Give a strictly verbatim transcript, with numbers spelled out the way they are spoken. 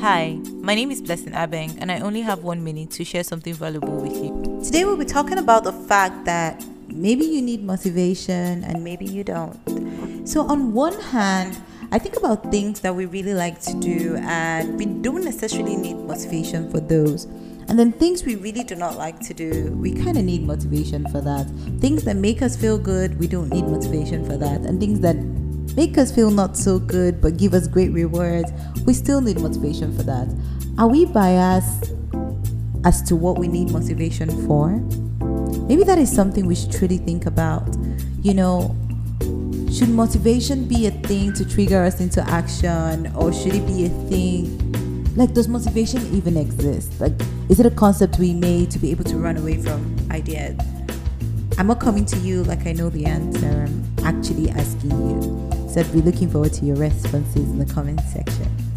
Hi, my name is Blessing Abeng and I only have one minute to share something valuable with you. Today we'll be talking about the fact that maybe you need motivation and maybe you don't. So on one hand, I think about things that we really like to do and we don't necessarily need motivation for those. And then things we really do not like to do, we kind of need motivation for that. Things that make us feel good, we don't need motivation for that. And things that make us feel not so good but give us great rewards, we still need motivation for that. Are we biased as to what we need motivation for? Maybe that is something we should truly think about. You know, should motivation be a thing to trigger us into action, or should it be a thing? Like, does motivation even exist? Like, is it a concept we made to be able to run away from ideas? I'm not coming to you like I know the answer. I'm actually asking you. So I'd be looking forward to your responses in the comment section.